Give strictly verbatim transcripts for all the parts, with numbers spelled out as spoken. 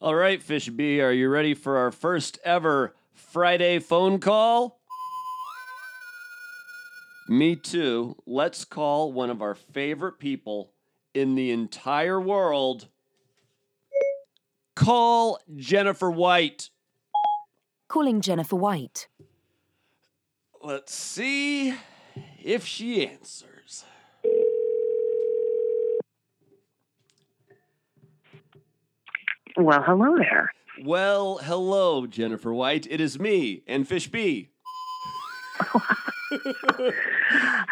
All right, Fish B, are you ready for our first ever Friday phone call? Me too. Let's call one of our favorite people in the entire world. Call Jennifer White. Calling Jennifer White. Let's see if she answers. Well, hello there. Well, hello, Jennifer White. It is me and Fish B.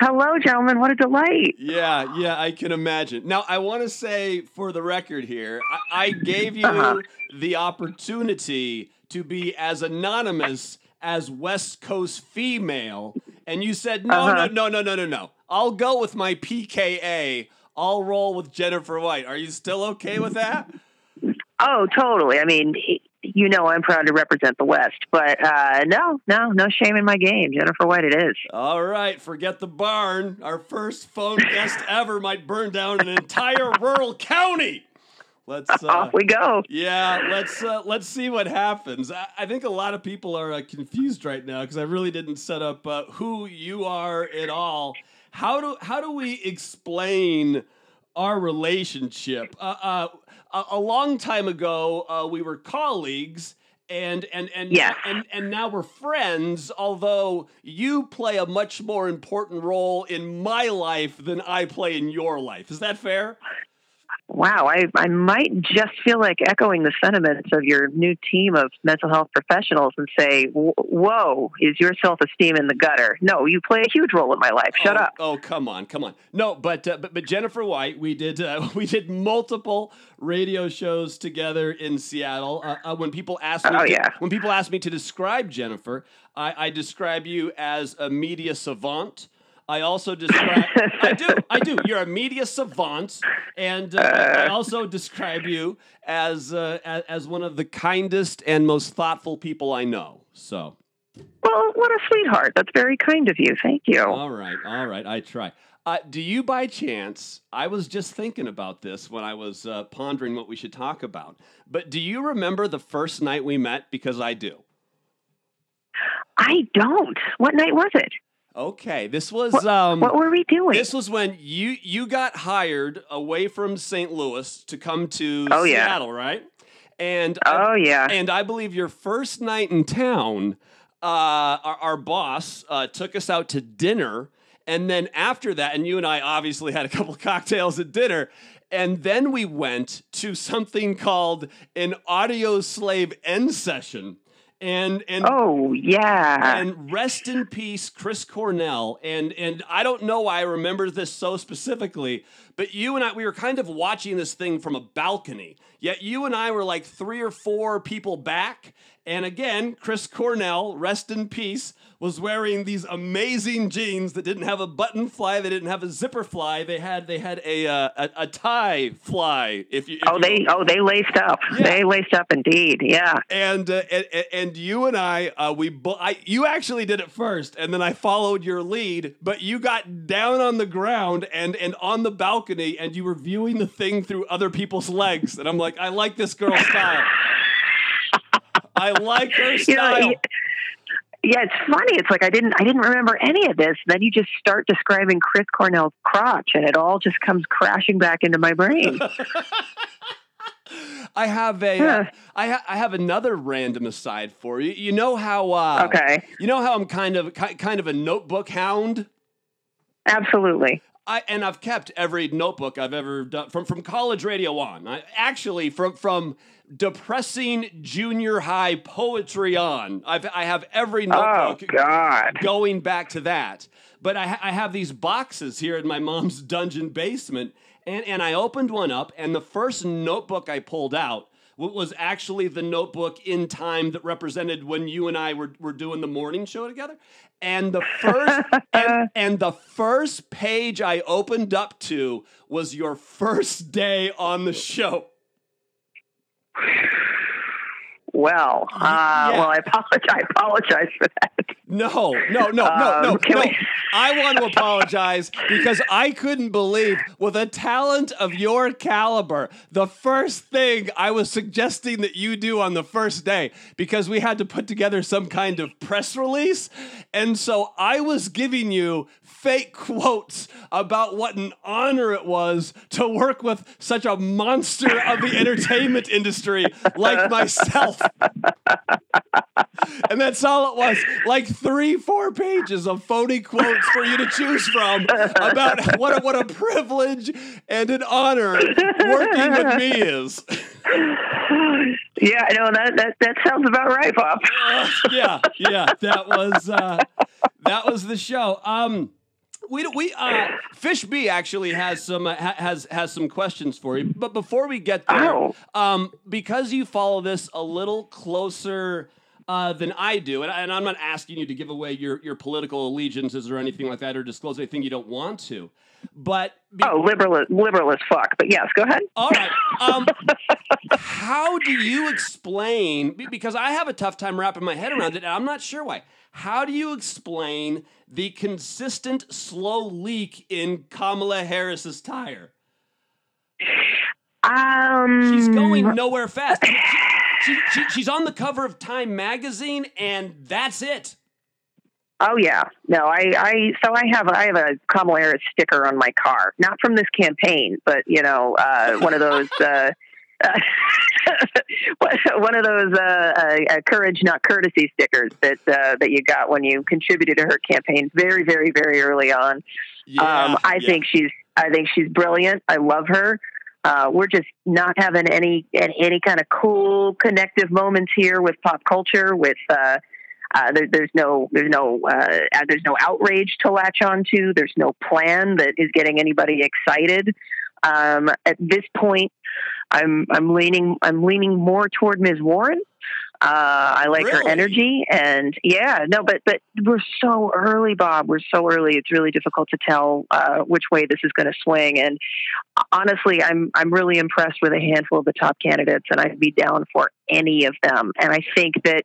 Hello, gentlemen. What a delight. Yeah, yeah, I can imagine. Now, I want to say for the record here, I, I gave you uh-huh. the opportunity to be as anonymous as West Coast female, and you said, no, uh-huh. no, no, no, no, no, no. I'll go with my P K A. I'll roll with Jennifer White. Are you still okay with that? Oh, totally. I mean, you know, I'm proud to represent the West, but uh, no, no, no shame in my game. Jennifer White it is. All right. Forget the barn. Our first phone guest ever might burn down an entire rural county. Let's uh, Off we go. Yeah, let's uh, let's see what happens. I, I think a lot of people are uh, confused right now because I really didn't set up uh, who you are at all. How do how do we explain our relationship? Uh, uh, a, a long time ago, uh, we were colleagues, and and and, yes. and and now we're friends. Although you play a much more important role in my life than I play in your life. Is that fair? Wow, I, I might just feel like echoing the sentiments of your new team of mental health professionals and say, whoa, is your self-esteem in the gutter? No, you play a huge role in my life. Shut oh, up. Oh, come on, come on. No, but uh, but, but Jennifer White, we did uh, we did multiple radio shows together in Seattle. Uh, uh, when people asked me, oh, to, yeah. when people asked me to describe Jennifer, I, I describe you as a media savant. I also describe, I do, I do. You're a media savant, and uh, uh, I also describe you as, uh, as as one of the kindest and most thoughtful people I know. So, well, what a sweetheart. That's very kind of you. Thank you. All right, all right. I try. Uh, do you, by chance? I was just thinking about this when I was uh, pondering what we should talk about. But do you remember the first night we met? Because I do. I don't. What night was it? Okay, this was... What, um, what were we doing? This was when you, you got hired away from Saint Louis to come to oh, Seattle, yeah. right? And Oh, I, yeah. And I believe your first night in town, uh, our, our boss uh, took us out to dinner, and then after that, and you and I obviously had a couple cocktails at dinner, and then we went to something called an audio slave end session. And and oh yeah, and rest in peace, Chris Cornell. And and I don't know why I remember this so specifically, but you and I we were kind of watching this thing from a balcony. Yet you and I were like three or four people back. And again, Chris Cornell, rest in peace, was wearing these amazing jeans that didn't have a button fly, they didn't have a zipper fly, they had they had a uh, a, a tie fly. If you if oh they you oh they laced up, yeah. they laced up indeed, yeah. And uh, and and. And you and I, uh, we bo- I, you actually did it first, and then I followed your lead, but you got down on the ground and, and on the balcony, and you were viewing the thing through other people's legs. And I'm like, I like this girl's style. I like her style. You know, yeah, it's funny. It's like I didn't I didn't remember any of this. Then you just start describing Chris Cornell's crotch, and it all just comes crashing back into my brain. I have a, huh. uh, I, ha- I have another random aside for you. You know how, uh, okay. you know how I'm kind of, ki- kind of a notebook hound. Absolutely. I and I've kept every notebook I've ever done from, from college radio on. I, actually, from from depressing junior high poetry on. I've I have every notebook. Oh, God. Going back to that, but I, ha- I have these boxes here in my mom's dungeon basement. And and I opened one up, and the first notebook I pulled out was actually the notebook in time that represented when you and I were, were doing the morning show together. And the first and, and the first page I opened up to was your first day on the show. well. Uh, yeah. Well, I apologize, I apologize for that. No, no, no, um, no, no. We... I want to apologize because I couldn't believe, with a talent of your caliber, the first thing I was suggesting that you do on the first day, because we had to put together some kind of press release. And so I was giving you fake quotes about what an honor it was to work with such a monster of the entertainment industry like myself. And that's all it was, like three, four pages of phony quotes for you to choose from about what a, what a privilege and an honor working with me is. Yeah, I know that, that that sounds about right, Bob. Uh, yeah, yeah, that was uh, that was the show. Um, we we uh, Fish B actually has some uh, has has some questions for you, but before we get there, oh. um, because you follow this a little closer uh, than I do, and, and I'm not asking you to give away your, your political allegiances or anything like that, or disclose anything you don't want to. But be- oh, liberal, liberal as fuck. But yes, go ahead. All right. Um, how do you explain? Because I have a tough time wrapping my head around it, and I'm not sure why. How do you explain the consistent slow leak in Kamala Harris's tire? Um, she's going nowhere fast. I mean, she, she, she, she's on the cover of Time magazine, and that's it. Oh yeah, no, I, I, so I have, I have a Kamala Harris sticker on my car, not from this campaign, but you know, uh, one of those, uh, uh one of those, uh, uh, courage, not courtesy stickers that, uh, that you got when you contributed to her campaign very, very, very early on. Yeah, um, I yeah. think she's, I think she's brilliant. I love her. Uh, we're just not having any, any kind of cool connective moments here with pop culture, with, uh, Uh, there, there's no, there's no, uh, there's no outrage to latch onto. There's no plan that is getting anybody excited. Um, at this point, I'm, I'm leaning, I'm leaning more toward Miz Warren. Uh, I like really? her energy, and yeah, no, but, but we're so early, Bob. We're so early. It's really difficult to tell, uh, which way this is going to swing. And honestly, I'm, I'm really impressed with a handful of the top candidates, and I'd be down for any of them. And I think that,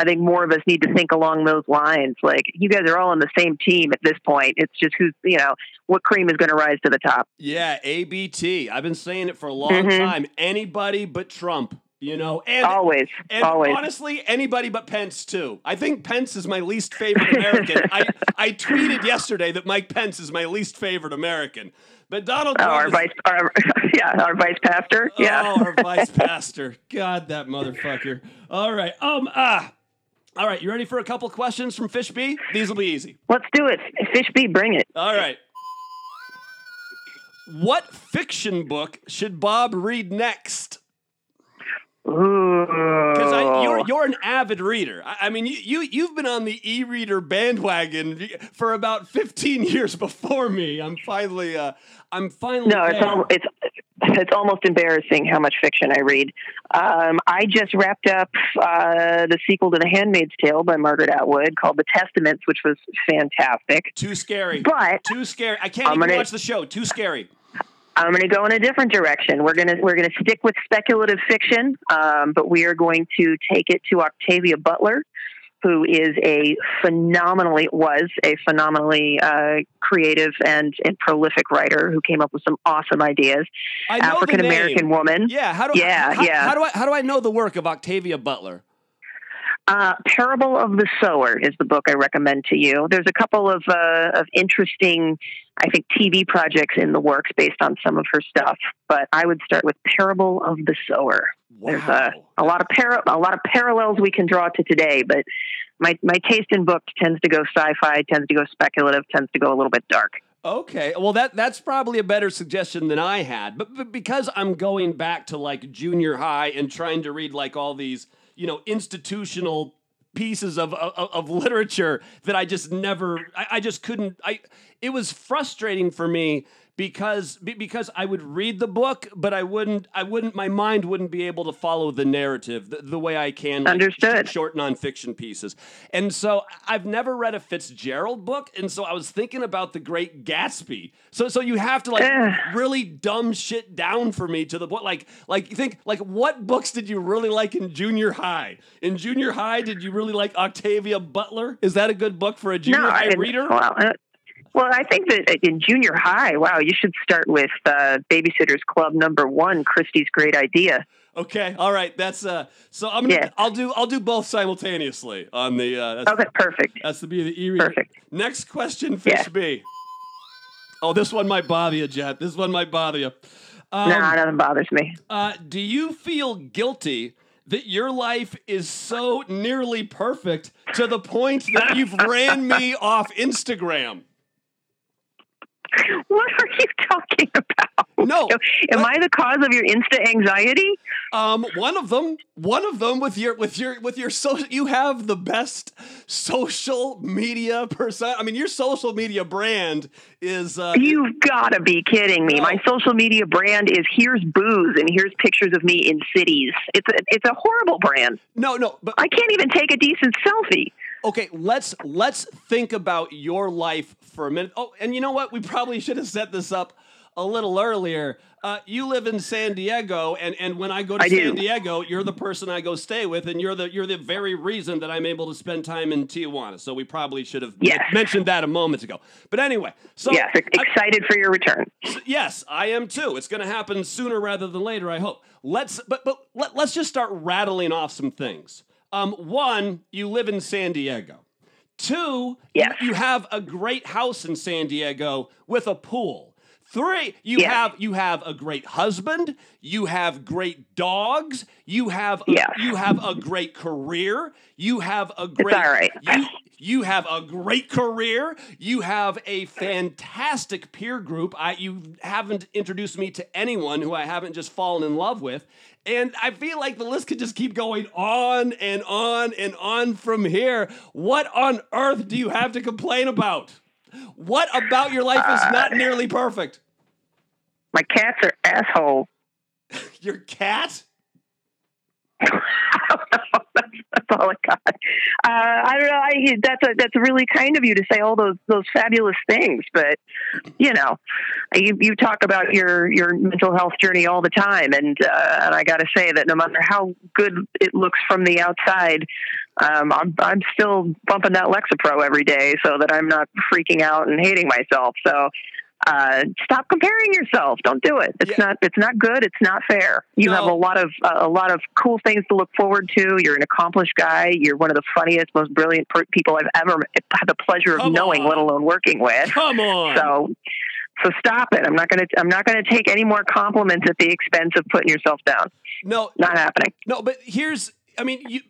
I think more of us need to think along those lines. Like, you guys are all on the same team at this point. It's just who's, you know, what cream is going to rise to the top. Yeah, A B T. I've been saying it for a long mm-hmm. time. Anybody but Trump, you know. And, always, and always. Honestly, anybody but Pence, too. I think Pence is my least favorite American. I, I tweeted yesterday that Mike Pence is my least favorite American. But Donald Trump. Oh, our is, vice, our, yeah, our vice pastor. Yeah. Oh, our vice pastor. God, that motherfucker. All right. Um, ah. All right, you ready for a couple questions from Fish B? These will be easy. Let's do it. Fish B, bring it. All right. What fiction book should Bob read next? Ooh. Because you're, you're an avid reader. I, I mean, you, you, you've been on the e-reader bandwagon for about fifteen years before me. I'm finally... Uh, I'm finally... No, it's, al- it's it's almost embarrassing how much fiction I read. Um, I just wrapped up uh, the sequel to The Handmaid's Tale by Margaret Atwood called The Testaments, which was fantastic. Too scary. But Too scary. I can't I'm even gonna, watch the show. Too scary. I'm going to go in a different direction. We're going to we're going to stick with speculative fiction, um, but we are going to take it to Octavia Butler, who is a phenomenally, was a phenomenally uh, creative and, and prolific writer who came up with some awesome ideas. I know African American woman. Yeah. How do yeah, how, yeah. How, how do I how do I know the work of Octavia Butler? Uh, Parable of the Sower is the book I recommend to you. There's a couple of uh, of interesting, I think, T V projects in the works based on some of her stuff, but I would start with Parable of the Sower. Wow. There's a, a lot of para- a lot of parallels we can draw to today, but my my taste in books tends to go sci-fi, tends to go speculative, tends to go a little bit dark. Okay, well, that that's probably a better suggestion than I had, but, but because I'm going back to like junior high and trying to read like all these, you know, institutional pieces of, of, of literature that I just never, I, I just couldn't, I, it was frustrating for me because because I would read the book, but I wouldn't I wouldn't my mind wouldn't be able to follow the narrative the, the way I can like, Understood. short nonfiction pieces. And so I've never read a Fitzgerald book, and so I was thinking about The Great Gatsby. So so you have to like Ugh. really dumb shit down for me to the point like like think like what books did you really like in junior high? In junior high, did you really like Octavia Butler? Is that a good book for a junior no, high reader? Well, uh, Well, I think that in junior high, wow, you should start with uh, Babysitter's Club number one, Christie's Great Idea. Okay, all right, that's uh. So I'm gonna, yeah. I'll do I'll do both simultaneously on the. Uh, that's okay, the, perfect. That's the be the e Perfect. Next question, Fish yeah. B. Oh, this one might bother you, Jet. This one might bother you. Um, nah, nothing bothers me. Uh, do you feel guilty that your life is so nearly perfect to the point that you've ran me off Instagram? What are you talking about? No. Am what? I the cause of your Insta anxiety? Um, one of them. One of them with your with your with your social. You have the best social media person. I mean, your social media brand is. Uh, You've got to be kidding me! Oh. My social media brand is here's booze and here's pictures of me in cities. It's a, it's a horrible brand. No, no, but I can't even take a decent selfie. Okay, let's let's think about your life for a minute. Oh, and you know what? We probably should have set this up a little earlier. Uh, you live in San Diego, and, and when I go to I San do. Diego, you're the person I go stay with, and you're the you're the very reason that I'm able to spend time in Tijuana. So we probably should have yes. mentioned that a moment ago. But anyway, so yes, excited I, for your return. Yes, I am too. It's going to happen sooner rather than later, I hope. Let's but but let, let's just start rattling off some things. Um, one, you live in San Diego. Two, yes. you have a great house in San Diego with a pool. Three, you yes. have you have a great husband. You have great dogs. You have a, yes. you have a great career. You have a great. It's all right. You, You have a great career. You have a fantastic peer group. I, you haven't introduced me to anyone who I haven't just fallen in love with. And I feel like the list could just keep going on and on and on from here. What on earth do you have to complain about? What about your life is not nearly perfect? My cats are assholes. Your cat? That's all I got. Uh, I don't know. I, that's a, that's really kind of you to say all those those fabulous things, but you know, you, you talk about your, your mental health journey all the time, and uh, and I got to say that no matter how good it looks from the outside, um, I'm I'm still bumping that Lexapro every day so that I'm not freaking out and hating myself. So. Uh, stop comparing yourself. Don't do it. It's yeah. not. It's not good. It's not fair. You no. have a lot of uh, a lot of cool things to look forward to. You're an accomplished guy. You're one of the funniest, most brilliant per- people I've ever had the pleasure of Come knowing, on. let alone working with. Come on. So, so stop it. I'm not gonna. I'm not gonna take any more compliments at the expense of putting yourself down. No, not happening. No, but here's. I mean, you.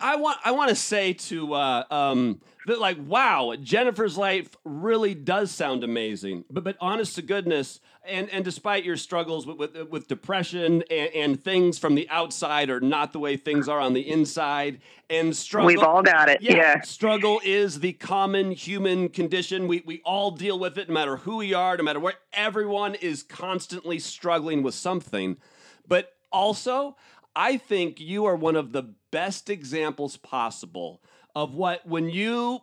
I want I want to say to uh, um, that like, wow, Jennifer's life really does sound amazing. But but honest to goodness, and, and despite your struggles with with, with depression and, and things from the outside are not the way things are on the inside. And struggle, we've all got it. Yeah, yeah, struggle is the common human condition. We we all deal with it, no matter who we are, no matter where. Everyone is constantly struggling with something. But also, I think you are one of the best examples possible of what, when you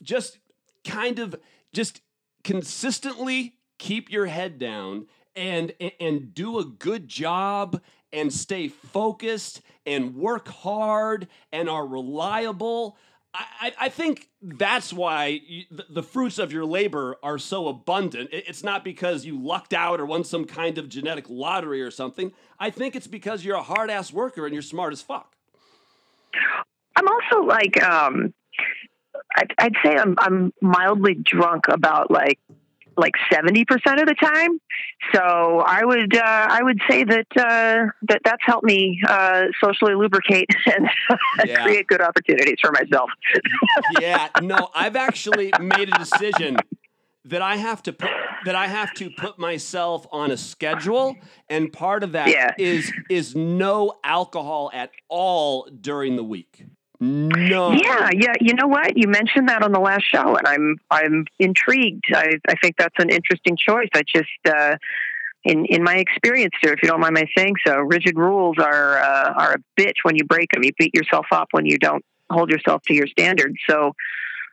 just kind of just consistently keep your head down and and do a good job and stay focused and work hard and are reliable. I, I think that's why you, the, the fruits of your labor are so abundant. It, it's not because you lucked out or won some kind of genetic lottery or something. I think it's because you're a hard-ass worker and you're smart as fuck. I'm also like, um, I'd, I'd say I'm, I'm mildly drunk about like, like seventy percent of the time. So I would, uh, I would say that, uh, that that's helped me, uh, socially lubricate and yeah. create good opportunities for myself. yeah, no, I've actually made a decision that I have to put, that I have to put myself on a schedule. And part of that yeah. is, is no alcohol at all during the week. No. Yeah, yeah. You know what? You mentioned that on the last show, and I'm I'm intrigued. I, I think that's an interesting choice. I just, uh, in in my experience, too, if you don't mind my saying so, rigid rules are uh, are a bitch when you break them. You beat yourself up when you don't hold yourself to your standards. So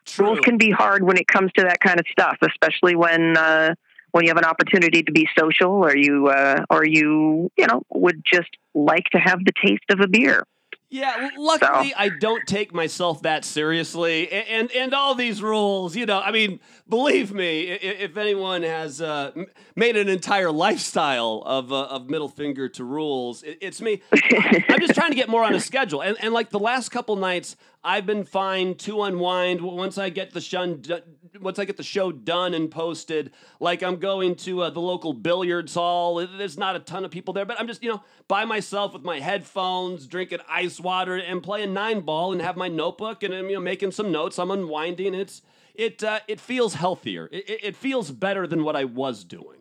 True. Rules can be hard when it comes to that kind of stuff, especially when uh, when you have an opportunity to be social, or you uh, or you you know would just like to have the taste of a beer. Yeah, luckily so. I don't take myself that seriously, and, and and all these rules, you know, I mean, believe me, if anyone has uh, made an entire lifestyle of uh, of middle finger to rules, it's me. I'm just trying to get more on a schedule, and and like the last couple nights, I've been fine to unwind. Once I get the shun. D- Once I get the show done and posted, like I'm going to uh, the local billiards hall. There's not a ton of people there, but I'm just, you know, by myself with my headphones, drinking ice water and playing nine ball and have my notebook and, you know, making some notes. I'm unwinding. It's, it, uh, it feels healthier. It, it feels better than what I was doing.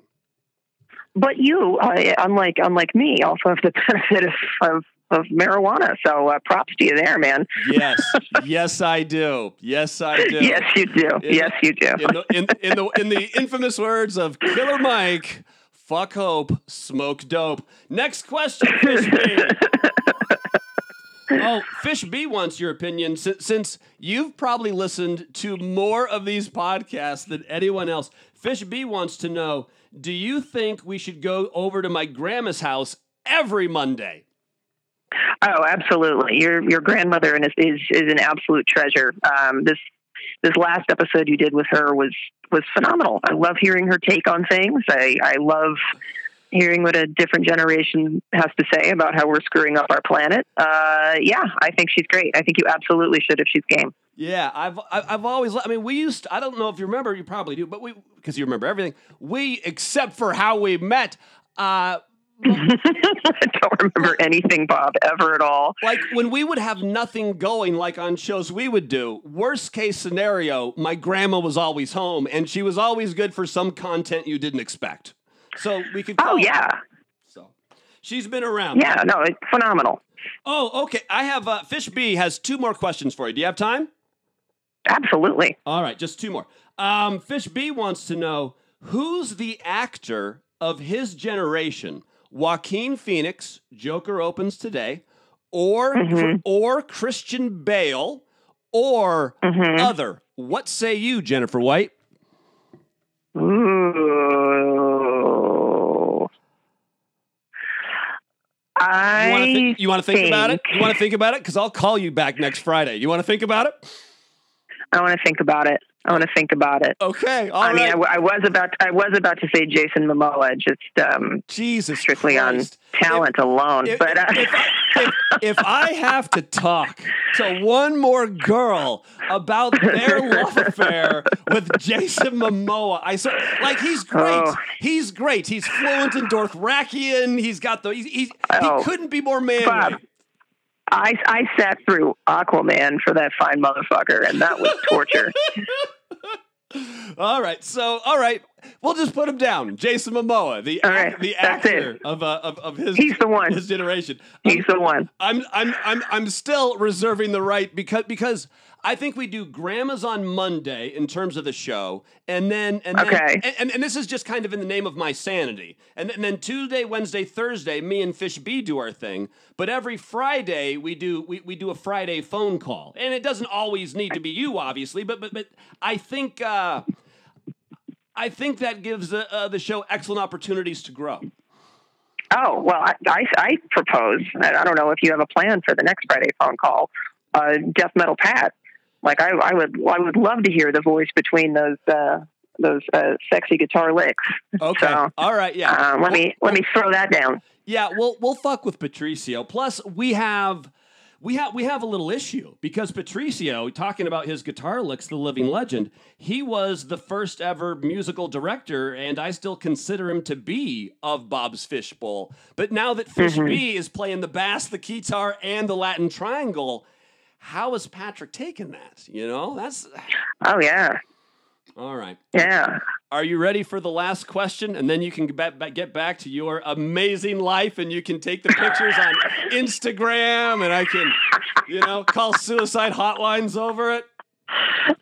But you, uh, unlike, unlike me, also have the benefit of, of, of marijuana. So uh, props to you there, man. Yes. Yes, I do. Yes, I do. Yes, you do. In, yes, you do. In the, in, in, the, in the infamous words of Killer Mike, fuck hope, smoke dope. Next question, Fish B. Oh, Fish B wants your opinion. Since, since you've probably listened to more of these podcasts than anyone else, Fish B wants to know, do you think we should go over to my grandma's house every Monday? Oh, absolutely. Your your grandmother is is, is an absolute treasure. Um, this this last episode you did with her was, was phenomenal. I love hearing her take on things. I, I love hearing what a different generation has to say about how we're screwing up our planet. Uh, yeah, I think she's great. I think you absolutely should if she's game. Yeah, I've I've always, I mean, we used to, I don't know if you remember, you probably do, but we, because you remember everything, we, except for how we met, uh, I don't remember anything, Bob, ever at all. Like when we would have nothing going, like on shows we would do, worst case scenario, my grandma was always home and she was always good for some content you didn't expect. So we could call Oh, yeah. Her. So she's been around. Yeah, no, it's phenomenal. Oh, okay. I have uh, Fish B has two more questions for you. Do you have time? Absolutely. All right, just two more. Um, Fish B wants to know, who's the actor of his generation, Joaquin Phoenix, Joker opens today, or mm-hmm. or Christian Bale, or mm-hmm. other. What say you, Jennifer White? Ooh. I you want to th- you want to think, think about it? You want to think about it? Because I'll call you back next Friday. You want to think about it? I want to think about it. I want to think about it. Okay, all I right. mean, I, w- I was about to, I was about to say Jason Momoa, just um, Jesus strictly Christ. on talent if, alone. If, but uh, if, I, if, if I have to talk to one more girl about their love affair with Jason Momoa, I so like he's great. Oh. He's great. He's fluent in Dothraki. He's got the. He's, he's, oh. He couldn't be more manly. Bob. I, I sat through Aquaman for that fine motherfucker, and that was torture. All right, so all right, we'll just put him down. Jason Momoa, the right, the actor of, uh, of of his he's the one. his generation. He's um, the one. I'm I'm I'm I'm still reserving the right because because I think we do Grandma's on Monday in terms of the show, and then and then, okay, and, and, and this is just kind of in the name of my sanity. And, and then Tuesday, Wednesday, Thursday, me and Fish B do our thing. But every Friday we do we, we do a Friday phone call, and it doesn't always need to be you, obviously. But but but I think uh, I think that gives uh, uh, the show excellent opportunities to grow. Oh well, I, I I propose. I don't know if you have a plan for the next Friday phone call. Uh, Death Metal Pat. Like I, I would, I would love to hear the voice between those uh, those uh, sexy guitar licks. Okay, so, all right, yeah. Uh, let well, me let well, me throw that down. Yeah, we'll we'll fuck with Patricio. Plus, we have we have we have a little issue because Patricio, talking about his guitar licks, the living legend. He was the first ever musical director, and I still consider him to be of Bob's Fishbowl. But now that Fish mm-hmm. B is playing the bass, the guitar, and the Latin triangle. How is Patrick taking that? You know, that's. Oh yeah. All right. Yeah. Are you ready for the last question? And then you can get back to your amazing life, and you can take the pictures on Instagram, and I can, you know, call suicide hotlines over it.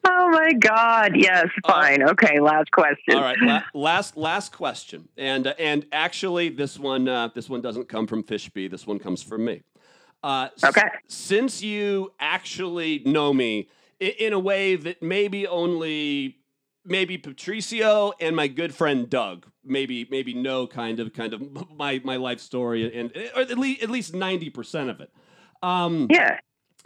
Oh my God! Yes, fine. Uh, okay, last question. All right, la- last last question, and uh, and actually, this one uh, this one doesn't come from Fishbee. This one comes from me. Uh, okay. S- since you actually know me in, in a way that maybe only maybe Patricio and my good friend Doug maybe maybe know kind of kind of my my life story, and or at least at least ninety percent of it. Um, yeah.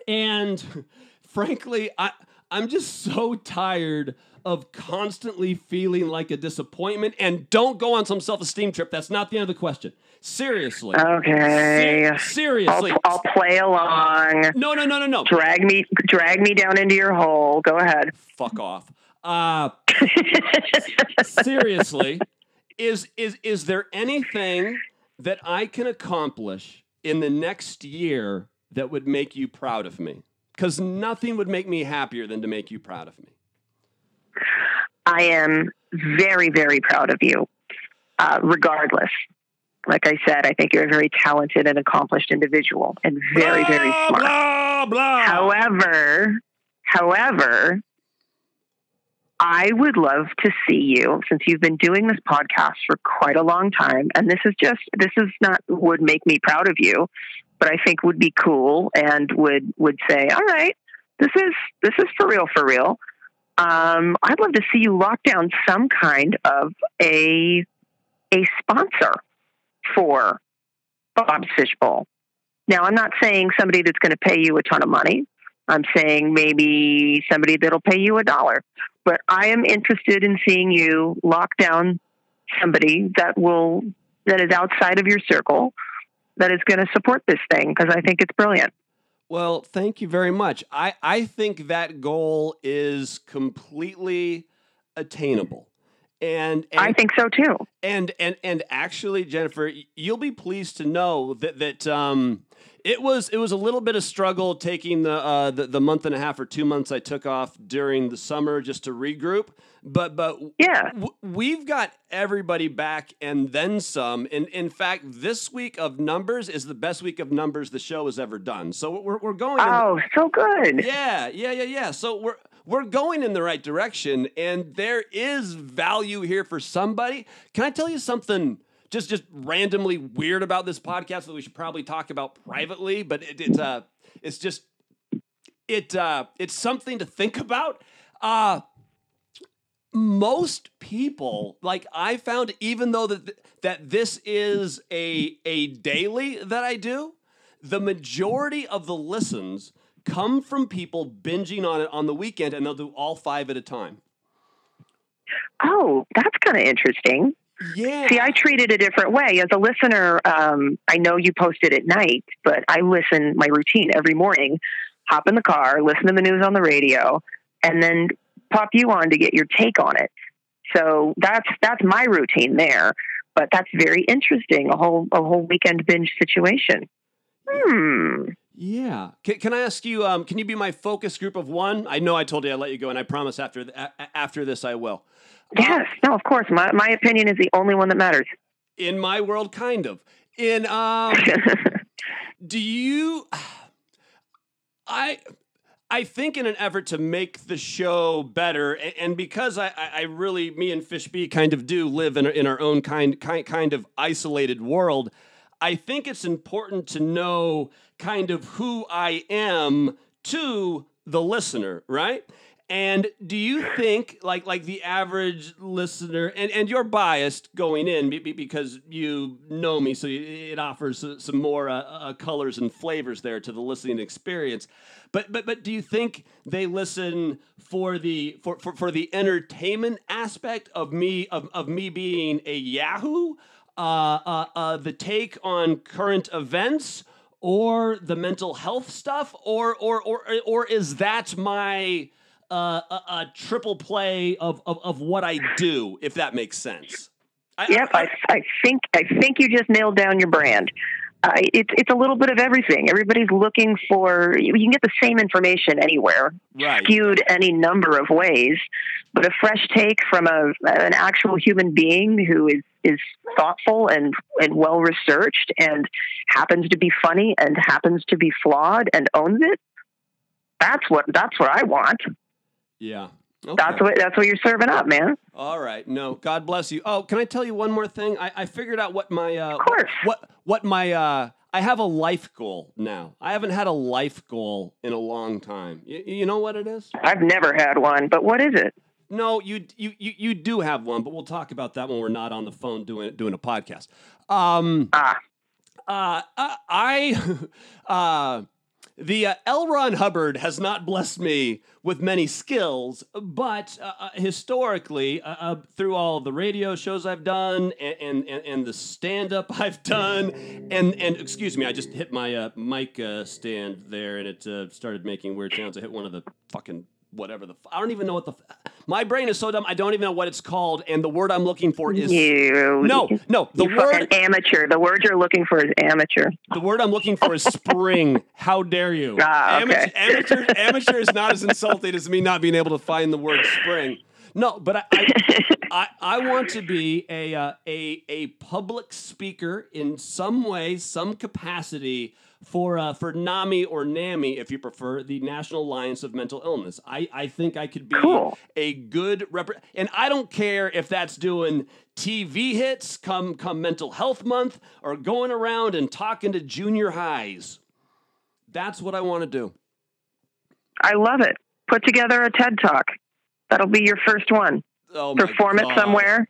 And frankly, I. I'm just so tired of constantly feeling like a disappointment. And don't go on some self-esteem trip. That's not the end of the question. Seriously. Okay. Se- seriously. I'll, I'll play along. No, no, no, no, no. Drag me, drag me down into your hole. Go ahead. Fuck off. Uh, seriously, is is is there anything that I can accomplish in the next year that would make you proud of me? Because nothing would make me happier than to make you proud of me. I am very, very proud of you, uh, regardless. Like I said, I think you're a very talented and accomplished individual and very, blah, very smart. Blah, blah. However, however, I would love to see you, since you've been doing this podcast for quite a long time, and this is just, this is not would make me proud of you, but I think would be cool and would, would say, all right, this is, this is for real, for real. Um, I'd love to see you lock down some kind of a, a sponsor for Bob's Fishbowl. Now, I'm not saying somebody that's going to pay you a ton of money. I'm saying maybe somebody that'll pay you a dollar, but I am interested in seeing you lock down somebody that will, that is outside of your circle, that is going to support this thing, because I think it's brilliant. Well, thank you very much. I, I think that goal is completely attainable. And, and I think so too. And, and, and actually, Jennifer, you'll be pleased to know that, that, um, it was, it was a little bit of struggle taking the, uh, the, the month and a half or two months I took off during the summer just to regroup, but, but yeah, w- we've got everybody back and then some. And in fact, this week of numbers is the best week of numbers the show has ever done. So we're, we're going. Oh, in, so good. Yeah. Yeah. Yeah. Yeah. So we're, We're going in the right direction, and there is value here for somebody. Can I tell you something just, just randomly weird about this podcast that we should probably talk about privately? But it, it's uh, it's just it uh, it's something to think about. Uh, most people, like I found, even though that th- that this is a a daily that I do, the majority of the listens come from people binging on it on the weekend, and they'll do all five at a time. Oh, that's kind of interesting. Yeah. See, I treat it a different way. As a listener, um, I know you post it at night, but I listen, my routine every morning, hop in the car, listen to the news on the radio, and then pop you on to get your take on it. So that's that's my routine there, but that's very interesting, a whole a whole weekend binge situation. Hmm. Yeah. Can, can I ask you, um, can you be my focus group of one? I know I told you I'd let you go, and I promise after th- a- after this I will. Yes. Uh, no, of course. My my opinion is the only one that matters. In my world, kind of. In, um, do you, I, I think in an effort to make the show better, and, and because I, I really, me and Fishbee kind of do live in, in our own kind, kind, kind of isolated world, I think it's important to know kind of who I am to the listener, right? And do you think, like like the average listener, and, and you're biased going in because you know me, so it offers some more uh, uh, colors and flavors there to the listening experience. But but but do you think they listen for the for, for, for the entertainment aspect of me of, of me being a Yahoo? Uh, uh, uh, the take on current events, or the mental health stuff, or or or or is that my uh, a, a triple play of, of, of what I do? If that makes sense. I, yep, I, I, I think I think you just nailed down your brand. uh, it's it's a little bit of everything. Everybody's looking for, you can get the same information anywhere, right, skewed any number of ways, but a fresh take from a an actual human being who is, is thoughtful and, and well-researched and happens to be funny and happens to be flawed and owns it. That's what, that's what I want. Yeah. Okay. That's what that's what you're serving up, man. All right. No, God bless you. Oh, can I tell you one more thing? I, I figured out what my uh, of course. what what my uh, I have a life goal now. I haven't had a life goal in a long time. You, you know what it is? I've never had one, but what is it? No, you you you you do have one, but we'll talk about that when we're not on the phone doing doing a podcast. Um, ah. Uh, uh, I. uh, The uh, L. Ron Hubbard has not blessed me with many skills, but uh, historically, uh, uh, through all the radio shows I've done and and, and the stand-up I've done, and, and excuse me, I just hit my uh, mic uh, stand there, and it uh, started making weird sounds. I hit one of the fucking whatever the... I don't even know what the... My brain is so dumb, I don't even know what it's called, and the word I'm looking for is... You. No, no. The you word... amateur. The word you're looking for is amateur. The word I'm looking for is spring. How dare you? Ah, okay. Amateur, amateur, amateur is not as insulting as me not being able to find the word spring. No, but I I, I, I want to be a, uh, a, a public speaker in some way, some capacity... For uh, for NAMI or NAMI, if you prefer, the National Alliance of Mental Illness. I, I think I could be cool. a good rep, and I don't care if that's doing T V hits come come Mental Health Month or going around and talking to junior highs. That's what I want to do. I love it. Put together a TED Talk. That'll be your first one. Oh, Perform God. it somewhere.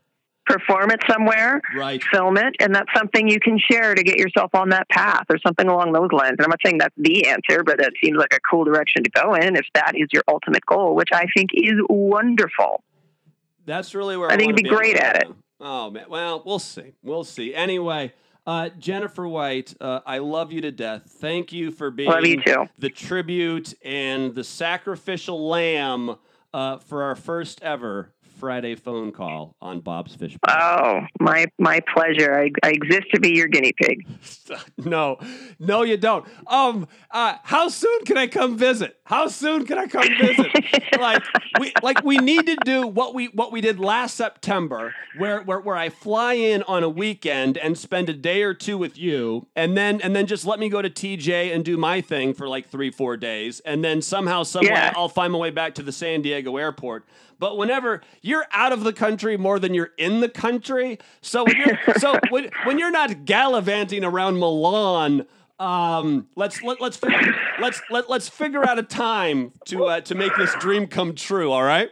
Perform it somewhere, right. Film it, and that's something you can share to get yourself on that path or something along those lines. And I'm not saying that's the answer, but that seems like a cool direction to go in if that is your ultimate goal, which I think is wonderful. That's really where I, I think you'd be, be great at it. Oh, man. Well, we'll see. We'll see. Anyway, uh, Jennifer White, uh, I love you to death. Thank you for being love you too. the tribute and the sacrificial lamb uh, for our first ever Friday phone call on Bob's Fish Bowl. Oh, my my pleasure. I, I exist to be your guinea pig. No, no, you don't. Um, uh, how soon can I come visit? How soon can I come visit? like we like we need to do what we what we did last September, where where where I fly in on a weekend and spend a day or two with you, and then and then just let me go to T J and do my thing for like three four days, and then somehow somewhere yeah. I'll find my way back to the San Diego airport. But whenever you're out of the country more than you're in the country, so when you're, so when, when you're not gallivanting around Milan, um, let's let, let's figure, let's let, let's figure out a time to uh, to make this dream come true. All right.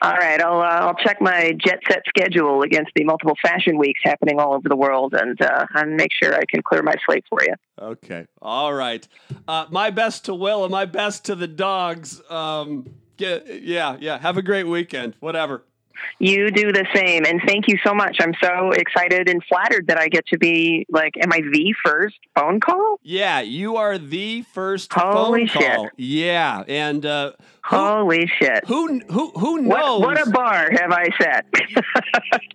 All right. I'll uh, I'll check my jet set schedule against the multiple fashion weeks happening all over the world, and uh, and make sure I can clear my slate for you. Okay. All right. Uh, my best to Will and my best to the dogs. Um, Yeah, yeah. Have a great weekend. Whatever. You do the same. And thank you so much. I'm so excited and flattered that I get to be like, am I the first phone call? Yeah, you are the first Holy phone shit. call. Yeah. And uh, who, Holy shit. Who who who knows? What, what a bar have I set.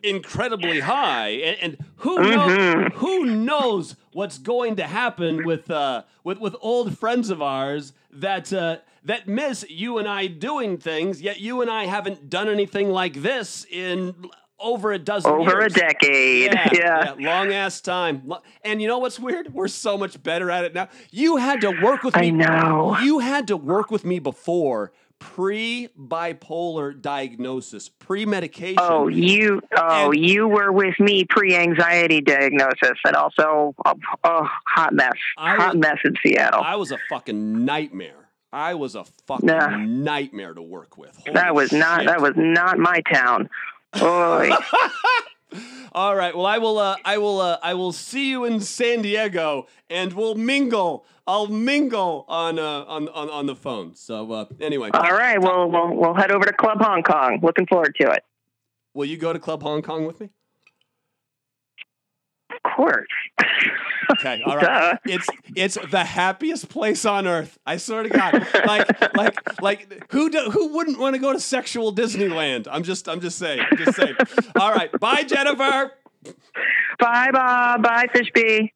Incredibly high. And, and who mm-hmm. knows, who knows what's going to happen with uh with, with old friends of ours that uh that miss you and I doing things, yet you and I haven't done anything like this in over a dozen over years. Over a decade. Yeah, yeah. yeah long-ass time. And you know what's weird? We're so much better at it now. You had to work with me. I know. You had to work with me before pre-bipolar diagnosis, pre-medication. Oh, you oh, and, you were with me pre-anxiety diagnosis and also a oh, hot mess. I hot was, mess in Seattle. I was a fucking nightmare. I was a fucking nah. nightmare to work with. Holy that was shit. not that was not my town. All right. Well, I will. Uh, I will. Uh, I will see you in San Diego, and we'll mingle. I'll mingle on uh, on, on on the phone. So uh, anyway. All right. Well, we'll we'll head over to Club Hong Kong. Looking forward to it. Will you go to Club Hong Kong with me? Of course. Okay, all right. Duh. It's it's the happiest place on earth. I swear to God. Like like like who do, who wouldn't want to go to sexual Disneyland? I'm just I'm just saying. Just saying. All right. Bye, Jennifer. Bye, Bob. Bye, Fish B.